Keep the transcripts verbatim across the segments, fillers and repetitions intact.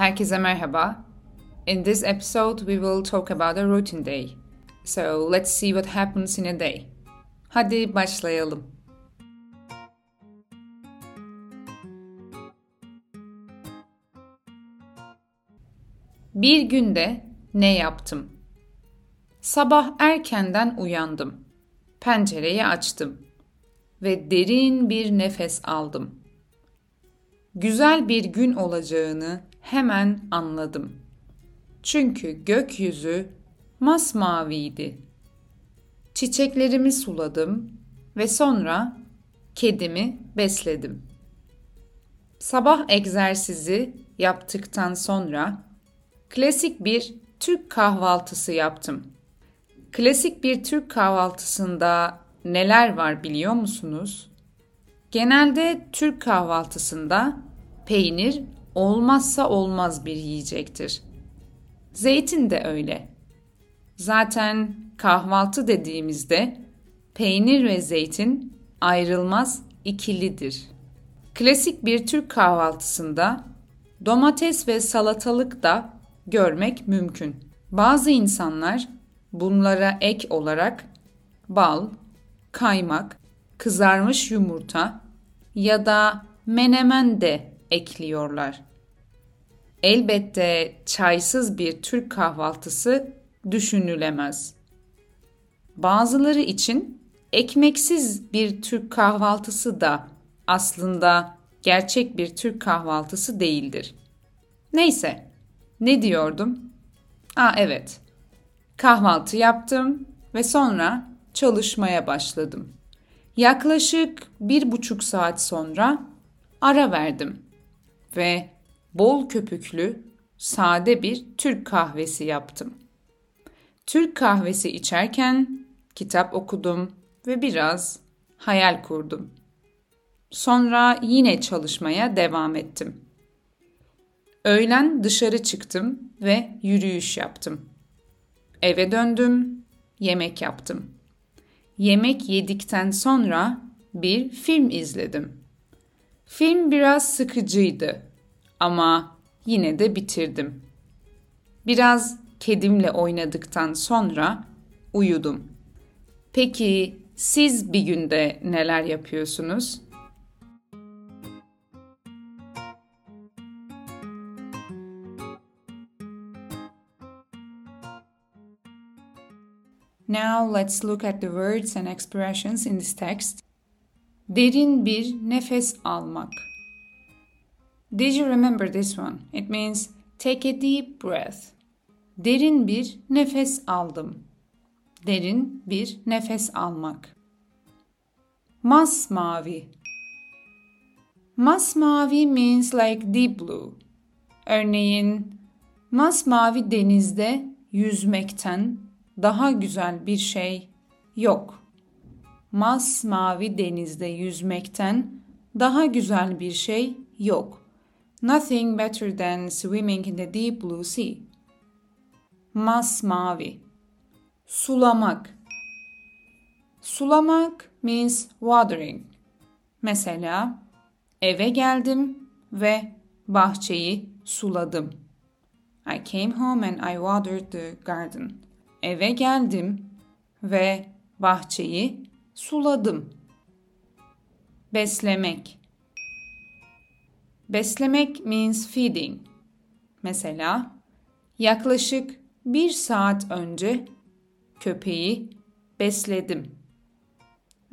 Herkese merhaba. In this episode we will talk about a routine day. So let's see what happens in a day. Hadi başlayalım. Bir günde ne yaptım? Sabah erkenden uyandım. Pencereyi açtım ve derin bir nefes aldım. Güzel bir gün olacağını hemen anladım. Çünkü gökyüzü masmaviydi. Çiçeklerimi suladım ve sonra kedimi besledim. Sabah egzersizi yaptıktan sonra klasik bir Türk kahvaltısı yaptım. Klasik bir Türk kahvaltısında neler var biliyor musunuz? Genelde Türk kahvaltısında peynir olmazsa olmaz bir yiyecektir. Zeytin de öyle. Zaten kahvaltı dediğimizde peynir ve zeytin ayrılmaz ikilidir. Klasik bir Türk kahvaltısında domates ve salatalık da görmek mümkün. Bazı insanlar bunlara ek olarak bal, kaymak, kızarmış yumurta ya da menemen de ekliyorlar. Elbette çaysız bir Türk kahvaltısı düşünülemez. Bazıları için ekmeksiz bir Türk kahvaltısı da aslında gerçek bir Türk kahvaltısı değildir. Neyse, ne diyordum? Aa evet, kahvaltı yaptım ve sonra çalışmaya başladım. Yaklaşık bir buçuk saat sonra ara verdim ve bol köpüklü, sade bir Türk kahvesi yaptım. Türk kahvesi içerken kitap okudum ve biraz hayal kurdum. Sonra yine çalışmaya devam ettim. Öğlen dışarı çıktım ve yürüyüş yaptım. Eve döndüm, yemek yaptım. Yemek yedikten sonra bir film izledim. Film biraz sıkıcıydı ama yine de bitirdim. Biraz kedimle oynadıktan sonra uyudum. Peki siz bir günde neler yapıyorsunuz? Now let's look at the words and expressions in this text. Derin bir nefes almak. Did you remember this one? It means take a deep breath. Derin bir nefes aldım. Derin bir nefes almak. Masmavi. Masmavi means like deep blue. Örneğin, masmavi denizde yüzmekten daha güzel bir şey yok. Masmavi denizde yüzmekten daha güzel bir şey yok. Nothing better than swimming in the deep blue sea. Masmavi. Sulamak. Sulamak means watering. Mesela eve geldim ve bahçeyi suladım. I came home and I watered the garden. Eve geldim ve bahçeyi suladım. Beslemek. Beslemek means feeding. Mesela yaklaşık bir saat önce köpeği besledim.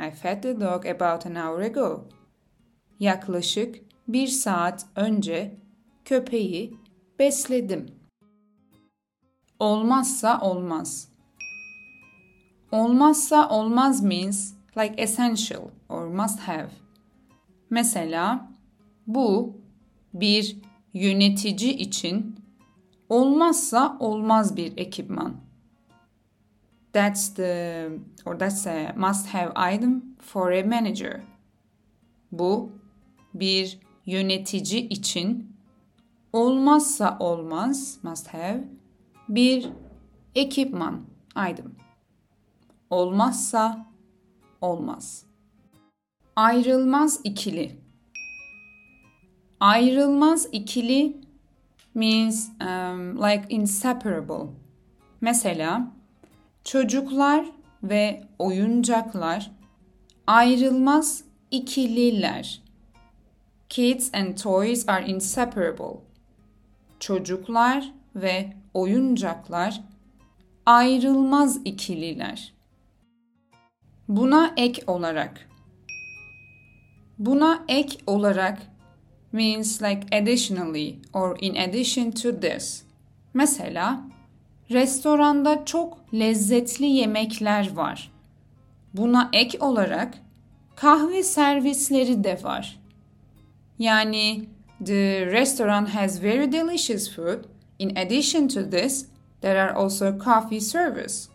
I fed the dog about an hour ago. Yaklaşık bir saat önce köpeği besledim. Olmazsa olmaz. Olmazsa olmaz means like essential or must have. Mesela bu bir yönetici için olmazsa olmaz bir ekipman. That's the or that's a must have item for a manager. Bu bir yönetici için olmazsa olmaz must have bir ekipman, item. Olmazsa olmaz. Ayrılmaz ikili. Ayrılmaz ikili means um, like inseparable. Mesela çocuklar ve oyuncaklar ayrılmaz ikililer. Kids and toys are inseparable. Çocuklar ve oyuncaklar ayrılmaz ikililer. Buna ek olarak. Buna ek olarak means like additionally or in addition to this. Mesela restoranda çok lezzetli yemekler var. Buna ek olarak kahve servisleri de var. Yani the restaurant has very delicious food. In addition to this, there are also coffee service.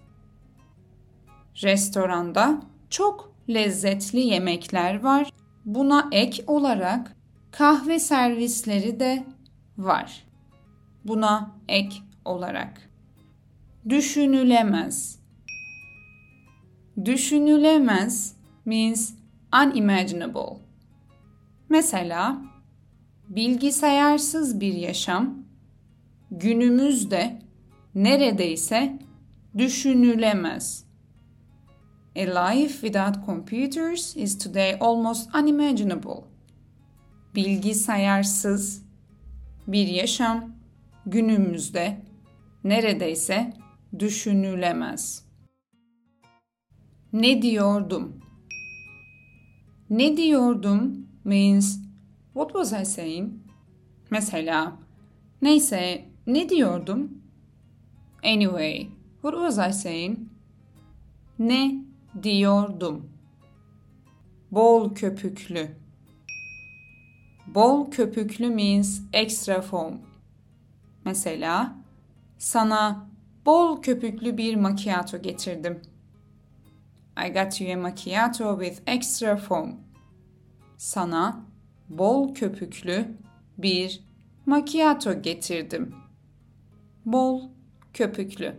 Restoranda çok lezzetli yemekler var. Buna ek olarak kahve servisleri de var. Buna ek olarak. Düşünülemez. Düşünülemez means unimaginable. Mesela bilgisayarsız bir yaşam günümüzde neredeyse düşünülemez. A life without computers is today almost unimaginable. Bilgisayarsız bir yaşam günümüzde neredeyse düşünülemez. Ne diyordum? Ne diyordum means what was I saying? Mesela neyse ne diyordum? Anyway, what was I saying? Ne diyordum? Bol köpüklü. Bol köpüklü means extra foam. Mesela sana bol köpüklü bir macchiato getirdim. I got you a macchiato with extra foam. Sana bol köpüklü bir macchiato getirdim. Bol köpüklü.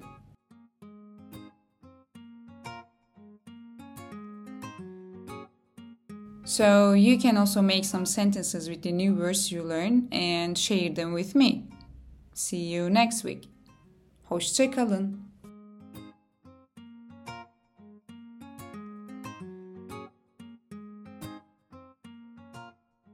So you can also make some sentences with the new words you learn and share them with me. See you next week. Hoşça kalın.